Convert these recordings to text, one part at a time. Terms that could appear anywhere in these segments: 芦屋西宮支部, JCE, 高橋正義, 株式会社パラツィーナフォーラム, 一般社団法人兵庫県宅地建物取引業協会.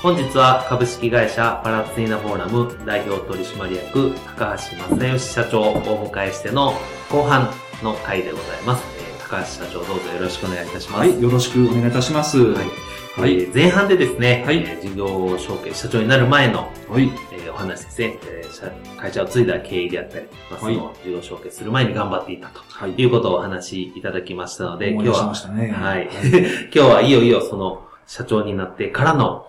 本日は株式会社パラツィーナフォーラム代表取締役高橋正義社長をお迎えしての後半の回でございます。高橋社長、どうぞよろしくお願いいたします。はい、よろしくお願いいたします。前半でですね、事業承継社長になる前の、お話ですね、会社を継いだ経緯であったり、その事業承継する前に頑張っていたと、いうことをお話しいただきましたので、今日はいよいよその社長になってからの、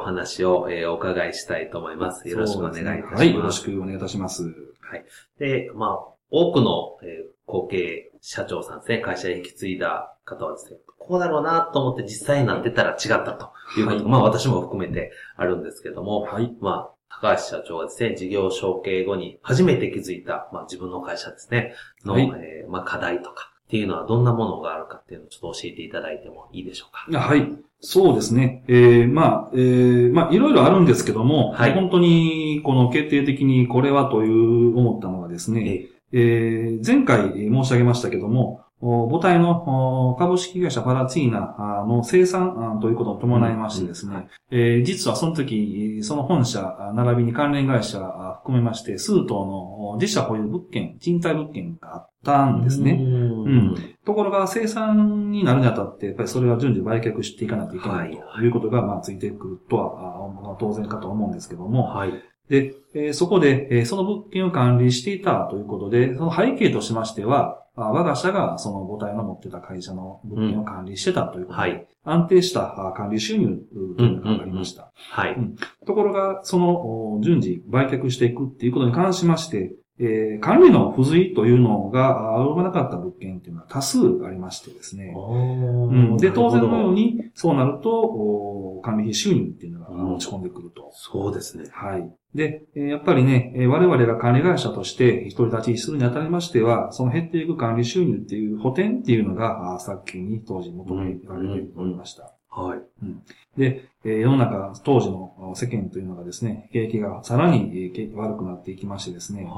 お話を、お伺いしたいと思います。よろしくお願いいたします。よろしくお願いいたします。で、多くの、後継社長さんですね、会社に引き継いだ方はですね、こうだろうなと思って実際になってたら違ったということが、私も含めてあるんですけども、高橋社長がですね、事業承継後に初めて気づいた、自分の会社ですね、の、課題とかっていうのはどんなものがあるかっていうのをちょっと教えていただいてもいいでしょうか。そうですね。いろいろあるんですけども、本当にこの決定的にこれはという思ったのがですね、前回申し上げましたけども、母体の株式会社パラツィーナの生産ということを伴いましてですね、実はその時、その本社並びに関連会社含めまして、数棟の自社保有物件、賃貸物件があったんですね。ところが生産になるにあたって、やっぱりそれは順次売却していかないといけないということが、ついてくるとは当然かと思うんですけども、で、そこで、その物件を管理していたということで、その背景としましては、我が社がその母体の持ってた会社の物件を管理してたということで、安定した管理収入というのがありました。ところが、その順次売却していくっていうことに関しまして、管理の不随というのが生まなかった物件というのは多数ありましてですね。で、当然のように、そうなると、管理費収入っていうのが落ち込んでくると。で、やっぱりね、我々が管理会社として独り立ちするにあたりましては、その減っていく管理収入っていう補填っていうのが、早急に当時求められておりました。で、世の中、当時の世間というのがですね、景気がさらに悪くなっていきましてですね、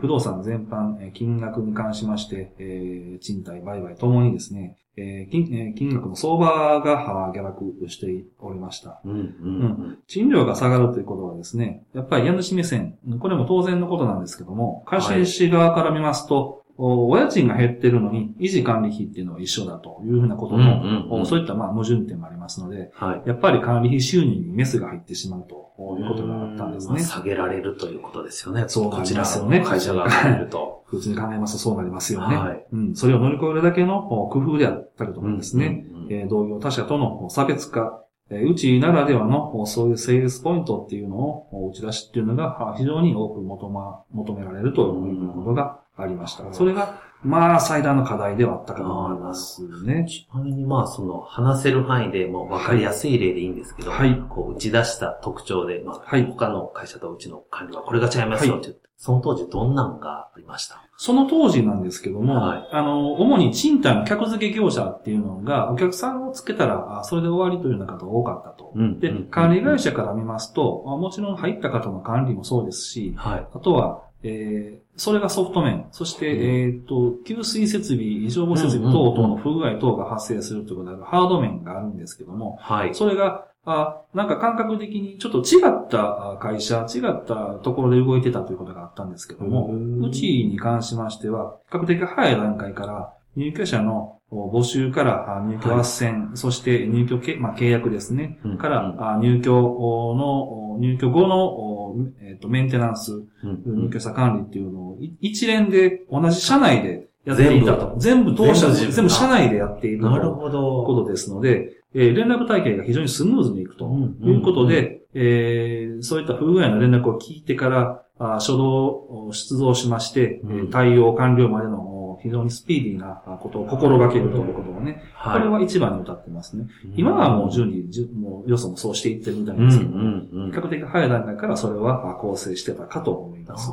不動産全般、金額に関しまして、賃貸、売買ともにですね、金額の相場が下落しておりました。賃料が下がるということはですね、やっぱり家主目線、これも当然のことなんですけども、貸主側から見ますと、お家賃が減ってるのに維持管理費っていうのは一緒だというふうなことも、そういった矛盾点もありますので、やっぱり管理費収入にメスが入ってしまうということがあったんですね。下げられるということですよね。こちらの会社が下げると。普通に考えますとそうなりますよね。それを乗り越えるだけの工夫であったりとかですね、同業他社との差別化、うちならではのそういうセールスポイントっていうのを打ち出しっていうのが非常に多く求められるということがありました。それが、最大の課題ではあったかと思いますね。ちなみに、その、話せる範囲で、わかりやすい例でいいんですけど、こう、打ち出した特徴で、他の会社とうちの管理はこれが違いますよって、その当時どんなのがありました？その当時なんですけども、主に賃貸の客付け業者っていうのが、お客さんをつけたら、それで終わりというような方が多かったと。で、管理会社から見ますと、もちろん入った方の管理もそうですし、あとは、それがソフト面、そして、給水設備、消防設備等々の不具合等が発生するということで、ハード面があるんですけども、それが、なんか感覚的にちょっと違った会社、違ったところで動いてたということがあったんですけども、うちに関しましては、比較的早い段階から、入居者の募集から入居斡旋、そして入居契約ですね、から入居後のメンテナンス、入居者管理っていうのを一連で同じ社内でやっていたと。全部当社で、全部社内でやっているということですので、連絡体系が非常にスムーズにいくということで、そういった不具合の連絡を聞いてから、初動出動しまして、対応完了までの非常にスピーディーなことを心がけるということをね、これは一番に謳ってますね。今はもう順次、もうよそもそうしていってるみたいですけど、比較的早い段階からそれは構成してたかと思います。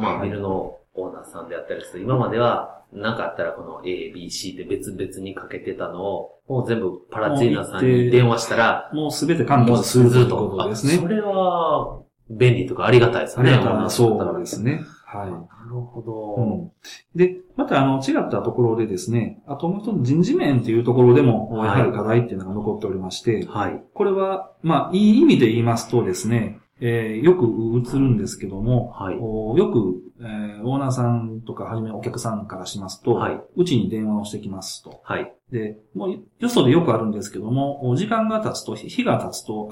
まあ、ビルのオーナーさんであったりする。今までは、なんかあったらこの A、B、C で別々にかけてたのを、もう全部パラチーナさんに電話したら、もうすべて完結するということですね。それは、便利とかありがたいですね。ありがたい。そうですね。はい。なるほど。うん、で、また違ったところでですね、あともう一つ人事面っていうところでも、やはり課題っていうのが残っておりまして、はい。これは、まあ、いい意味で言いますとですね、よく映るんですけども、はい、よく、オーナーさんとかはじめお客さんからしますと、はい、うちに電話をしてきますと。はい、で、もうよそでよくあるんですけども、時間が経つと、日が経つと、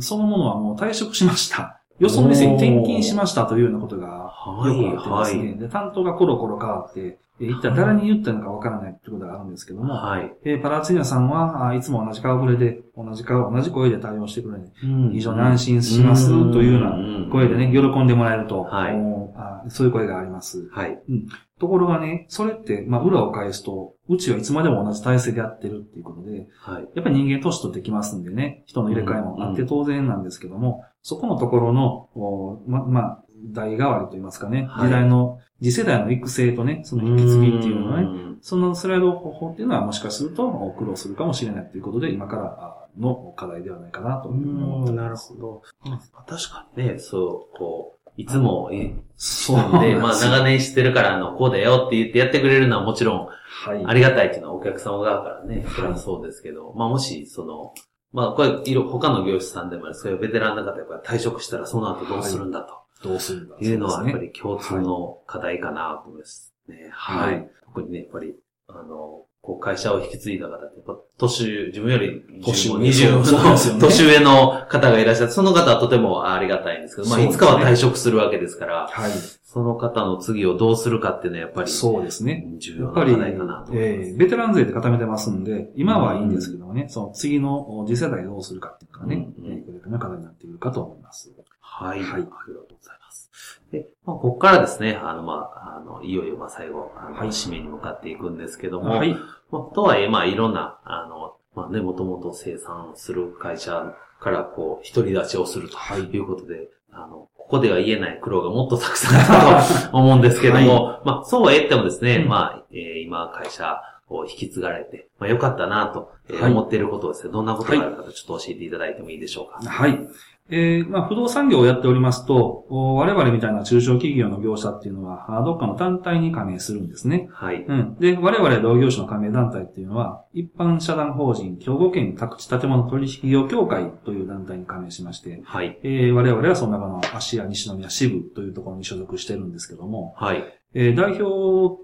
そのものはもう退職しました。よその店に転勤しましたというようなことがよくあってますね。はいはい、で、担当がコロコロ変わって、一体誰に言ったのかわからないということがあるんですけども、はい、パラチーナさんはいつも同じ顔ぶれで、同じ声で対応してくれて、非常に安心しますというような声でね、喜んでもらえると、はい、そういう声があります。はい、うん。ところがね、それって、まあ、裏を返すと、うちはいつまでも同じ体制でやってるっていうことで、はい、やっぱり人間年取ってきますんでね、人の入れ替えもあって当然なんですけども、そこのところの、代替わりと言いますかね、はい、次世代の育成とね、その引き継ぎっていうのはね、そのスライド方法っていうのはもしかすると苦労するかもしれないということで、今からの課題ではないかなと思っています。なるほど。確かにね、そう、いつも、そうで、まあ長年してるから、こうだよって言ってやってくれるのはもちろん、ありがたいっていうのはお客様側からね、それはそうですけど、まあもし、これ、他の業種さんでもそういうベテランの方が退職したらその後どうするんだと。どうするんだというのはやっぱり共通の課題かなと思いますね。はい。はい、特にね、やっぱり、会社を引き継いだ方って、自分より年上の方がいらっしゃって、その方はとてもありがたいんですけど、まあ、いつかは退職するわけですから、はい、その方の次をどうするかっていうのはやっぱり、そうですね。重要な課題かなと思います。ベテラン勢で固めてますんで、今はいいんですけどもね、その次の次世代どうするかっていうのがね、これから課題になっているかと思います。はい。はい。ありがとうございます。で、まあ、ここからですね、いよいよ、最後、締めに向かっていくんですけども、はい。まあ、とはいえ、いろんな、まあね、もともと生産する会社から、独り立ちをするということで、ここでは言えない苦労がもっとたくさんあると思うんですけども、はい、まあ、そうは言ってもですね、今、会社を引き継がれて、まあ、良かったなと思っていることをですね、どんなことがあるかとちょっと教えていただいてもいいでしょうか。はい。まあ、不動産業をやっておりますと、我々みたいな中小企業の業者っていうのは、どっかの団体に加盟するんですね。はい。うん。で、我々同業種の加盟団体っていうのは、一般社団法人、兵庫県宅地建物取引業協会という団体に加盟しまして、はい。我々はその中の芦屋西宮支部というところに所属してるんですけども、はい。代表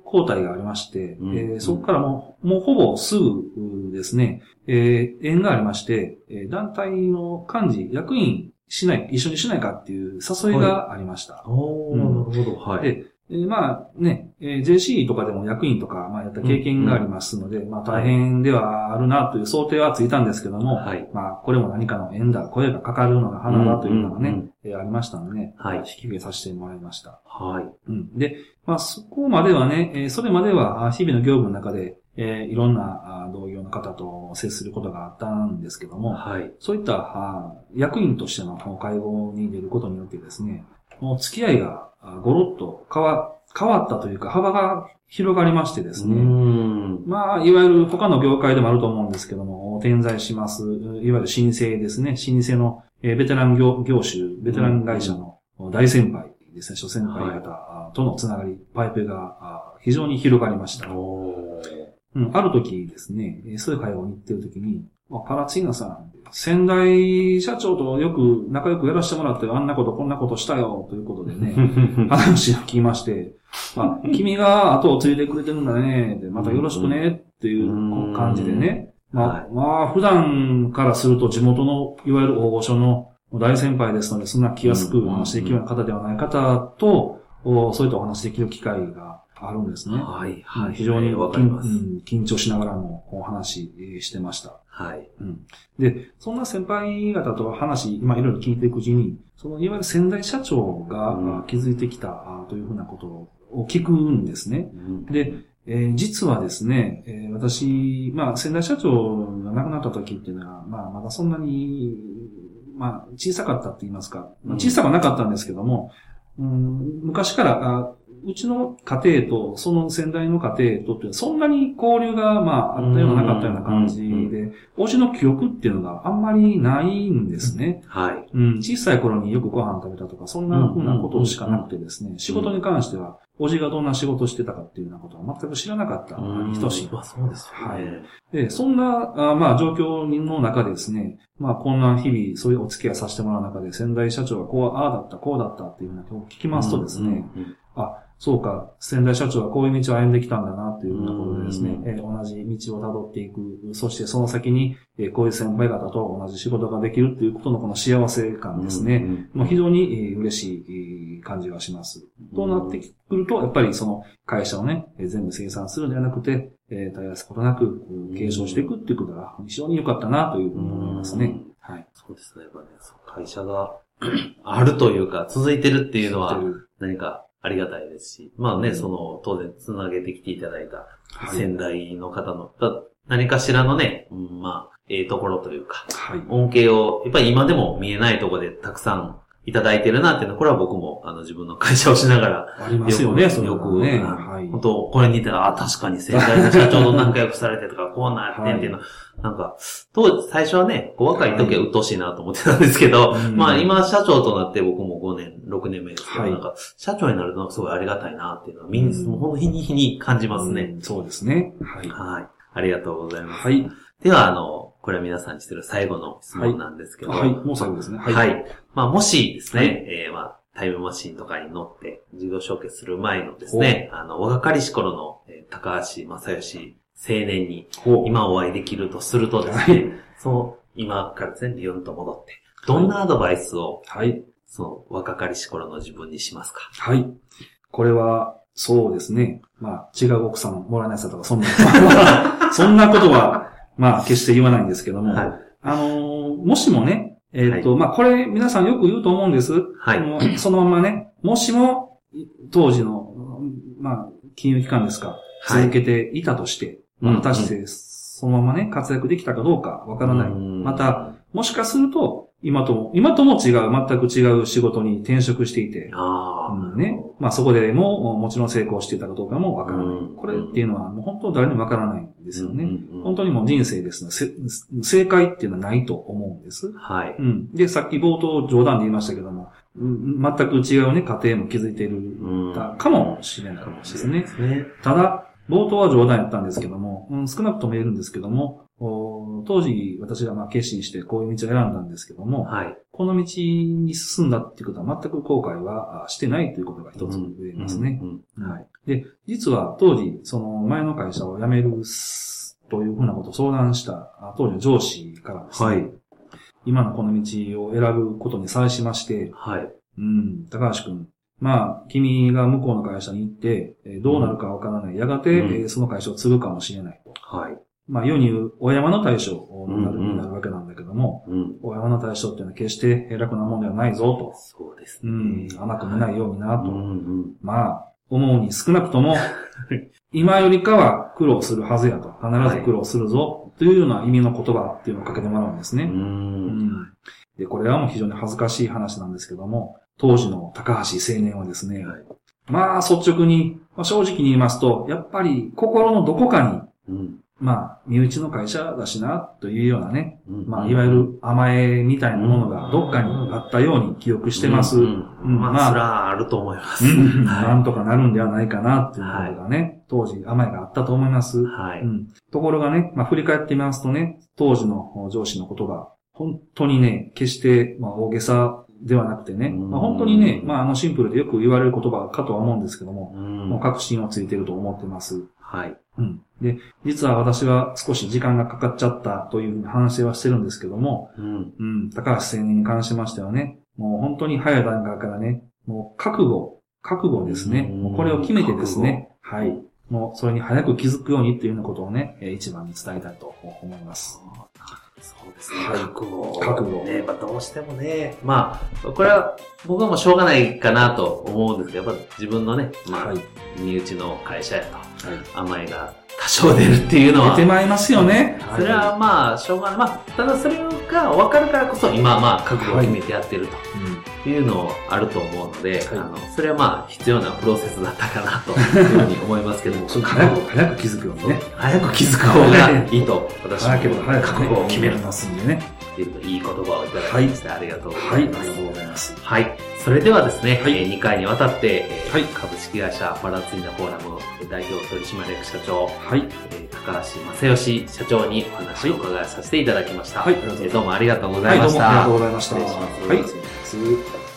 交代がありまして、そこからもうほぼすぐですね、縁がありまして、団体の幹事、役員一緒にしないかっていう誘いがありました。はい、なるほど。はい。で、まあね、JCE とかでも役員とか、やった経験がありますので、まあ大変ではあるなという想定はついたんですけども、はい、まあこれも何かの縁だ、声がかかるのが花だというのがね、ありましたので、ね、はい、引き受けさせてもらいました。はい。うん。で、まあそこまではね、それまでは日々の業務の中で、いろんな同業の方と接することがあったんですけども、はい、そういった役員としての会合に出ることによってですね、もう付き合いがゴロッと変わったというか幅が広がりましてですね。まあ、いわゆる他の業界でもあると思うんですけども、点在します。いわゆる新生ですね。新生のベテラン業種、ベテラン会社の大先輩ですね。諸先輩方とのつながり、パイプが非常に広がりました。ある時ですね、そういう会話を言ってる時に、パラチーナさん、先代社長と仲良くやらせてもらって、あんなことこんなことしたよ、ということでね、話を聞きまして、君が後を継いでくれてるんだね、でまたよろしくね、っていう感じでね、まあ普段からすると地元の、いわゆる大御所の大先輩ですので、そんな気安くお話しできるような方ではない方と、そういったお話しできる機会があるんですね。はい、はい。非常に、わかります、緊張しながらもお話してました。はい、うん。で、そんな先輩方と話、今いろいろ聞いていくうちに、そのいわゆる先代社長が気づいてきたというふうなことを聞くんですね。うん、で、実はですね、私、まあ先代社長が亡くなった時っていうのは、まあまだそんなに、まあ小さかったって言いますか、まあ、小さくはなかったんですけども、昔から、うちの家庭と、その先代の家庭とって、そんなに交流が、まあ、あったような、なかったような感じで、おうちの記憶っていうのがあんまりないんですね。はい。小さい頃によくご飯食べたとか、そんな風なことしかなくてですね、仕事に関しては、おじがどんな仕事してたかっていうようなことは全く知らなかった人しか。そうですよね。はい。で、そんな、まあ、状況の中でですね、まあ、こんな日々、そういうお付き合いさせてもらう中で、先代社長がこう、ああだった、こうだったっていうようなことを聞きますとですね、あ、そうか、先代社長はこういう道を歩んできたんだな、というところでですね、同じ道を辿っていく、そしてその先に、こういう先輩方と同じ仕事ができるということのこの幸せ感ですね、まあ、非常に嬉しい感じがします。となってくると、やっぱりその会社をね、全部清算するんではなくて、絶やすことなく継承していくっていうことが非常に良かったな、というふうに思いますね。はい。そうですね、やっぱね、会社があるというか、続いてるっていうのは、何か、ありがたいですし。まあね、その、当然、つなげてきていただいた、先代の方の、何かしらのね、まあ、ところというか、はい、恩恵を、やっぱり今でも見えないところでたくさんいただいてるなっていうのは、これは僕も、自分の会社をしながら、ありますよね、よく、ね、はい、本当これにて、あ、確かに先代の社長と仲良くされてとか、こうなってっていうの、はい、なんか、当時、最初はね、若い時は鬱陶しいなと思ってたんですけど、はい、まあ今、社長となって僕も5年、6年目ですけど、はい、なんか、社長になるのはすごいありがたいなっていうのは、みんな、ほんと日に日に感じますね。そうですね。はい。はい。ありがとうございます。はい。では、これは皆さんにしてる最後の質問なんですけど。はい、もう最後ですね。はい。はい、まあ、もしですね、はい、まあ、タイムマシンとかに乗って、事業承継する前のですね、若かりし頃の、高橋正義青年に、今お会いできるとするとですね、そう、今からですね、ビヨンと戻って、どんなアドバイスを、はい、その、若かりし頃の自分にしますか？はい。これは、そうですね。まあ、違う奥さんもらえないさとか、そんな、そんなことは、まあ、決して言わないんですけども、はい、もしもね、はい、まあ、これ皆さんよく言うと思うんです。はい、そのままね、もしも、当時の、まあ、金融機関ですか、続けていたとして、はい、果たして、そのままね、活躍できたかどうかわからない。また、もしかすると、今とも違う、全く違う仕事に転職していて、ね、まあそこでももちろん成功していたかどうかもわからない。これっていうのはもう本当誰にもわからないんですよね。本当にもう人生ですね、正解っていうのはないと思うんです。はい。で、さっき冒頭冗談で言いましたけども、全く違うね、家庭も築いているかもしれないですね。ただ、冒頭は冗談やったんですけども、少なくとも言えるんですけども、当時、私がまあ決心してこういう道を選んだんですけども、はい、この道に進んだっていうことは全く後悔はしてないということが一つ言えますね。で、実は当時、その前の会社を辞めるというふうなことを相談した当時の上司からですね、はい、今のこの道を選ぶことに際しまして、はい、高橋君、まあ、君が向こうの会社に行って、どうなるかわからない。やがて、その会社を継ぐかもしれないと。はい。まあ、世に言う、お山の大将になるわけなんだけども、お山の大将っていうのは決して楽なものではないぞと。そうですね。甘く見ないようになと。まあ、思うに少なくとも、今よりかは苦労するはずやと。必ず苦労するぞ。というような意味の言葉っていうのをかけてもらうんですね。で、これはもう非常に恥ずかしい話なんですけども、当時の高橋青年はですね、はい、まあ率直に、まあ、正直に言いますと、やっぱり心のどこかに、まあ身内の会社だしなというようなね、まあいわゆる甘えみたいなものがどっかにあったように記憶してます。まあそれはあると思います。なんとかなるんではないかなっていうことがね、はい、当時甘えがあったと思います。はい、ところがね、まあ振り返ってみますとね、当時の上司の言葉、本当にね、決してまあ大げさではなくてね、まあ、本当にね、まあ、シンプルでよく言われる言葉かとは思うんですけども、もう確信をついていると思ってます。はい。うん。で、実は私は少し時間がかかっちゃったという反省はしてるんですけども、高橋青年に関しましてはね、もう本当に早い段階からね、もう覚悟ですね。もうこれを決めてですね、はい。もうそれに早く気づくようにっていうようなことをね、一番に伝えたいと思います。そうですね。覚悟。ね、まあ、どうしてもね、まあ、これは僕はもうしょうがないかなと思うんですけど、やっぱ自分のね、まあ、はい、身内の会社やと、甘えが多少出るっていうのは。出てまいりますよね。それはまあ、しょうがない。まあ、ただそれが分かるからこそ、今まあ、覚悟を決めてやってると。いうのあると思うので、それはまあ必要なプロセスだったかなというふうに思いますけども、早く気づくようにね。早く気づく方がいいと、私も覚悟を決めるますんでね。いい言葉をいただきまして、ありがとうございます。ありがとうございます。はい。それではですね、2回にわたって、株式会社パラツインダフォーラム代表取締役社長、高橋正義社長にお話を伺いさせていただきました。どうもありがとうございました。どうもありがとうございました。失礼します。はい。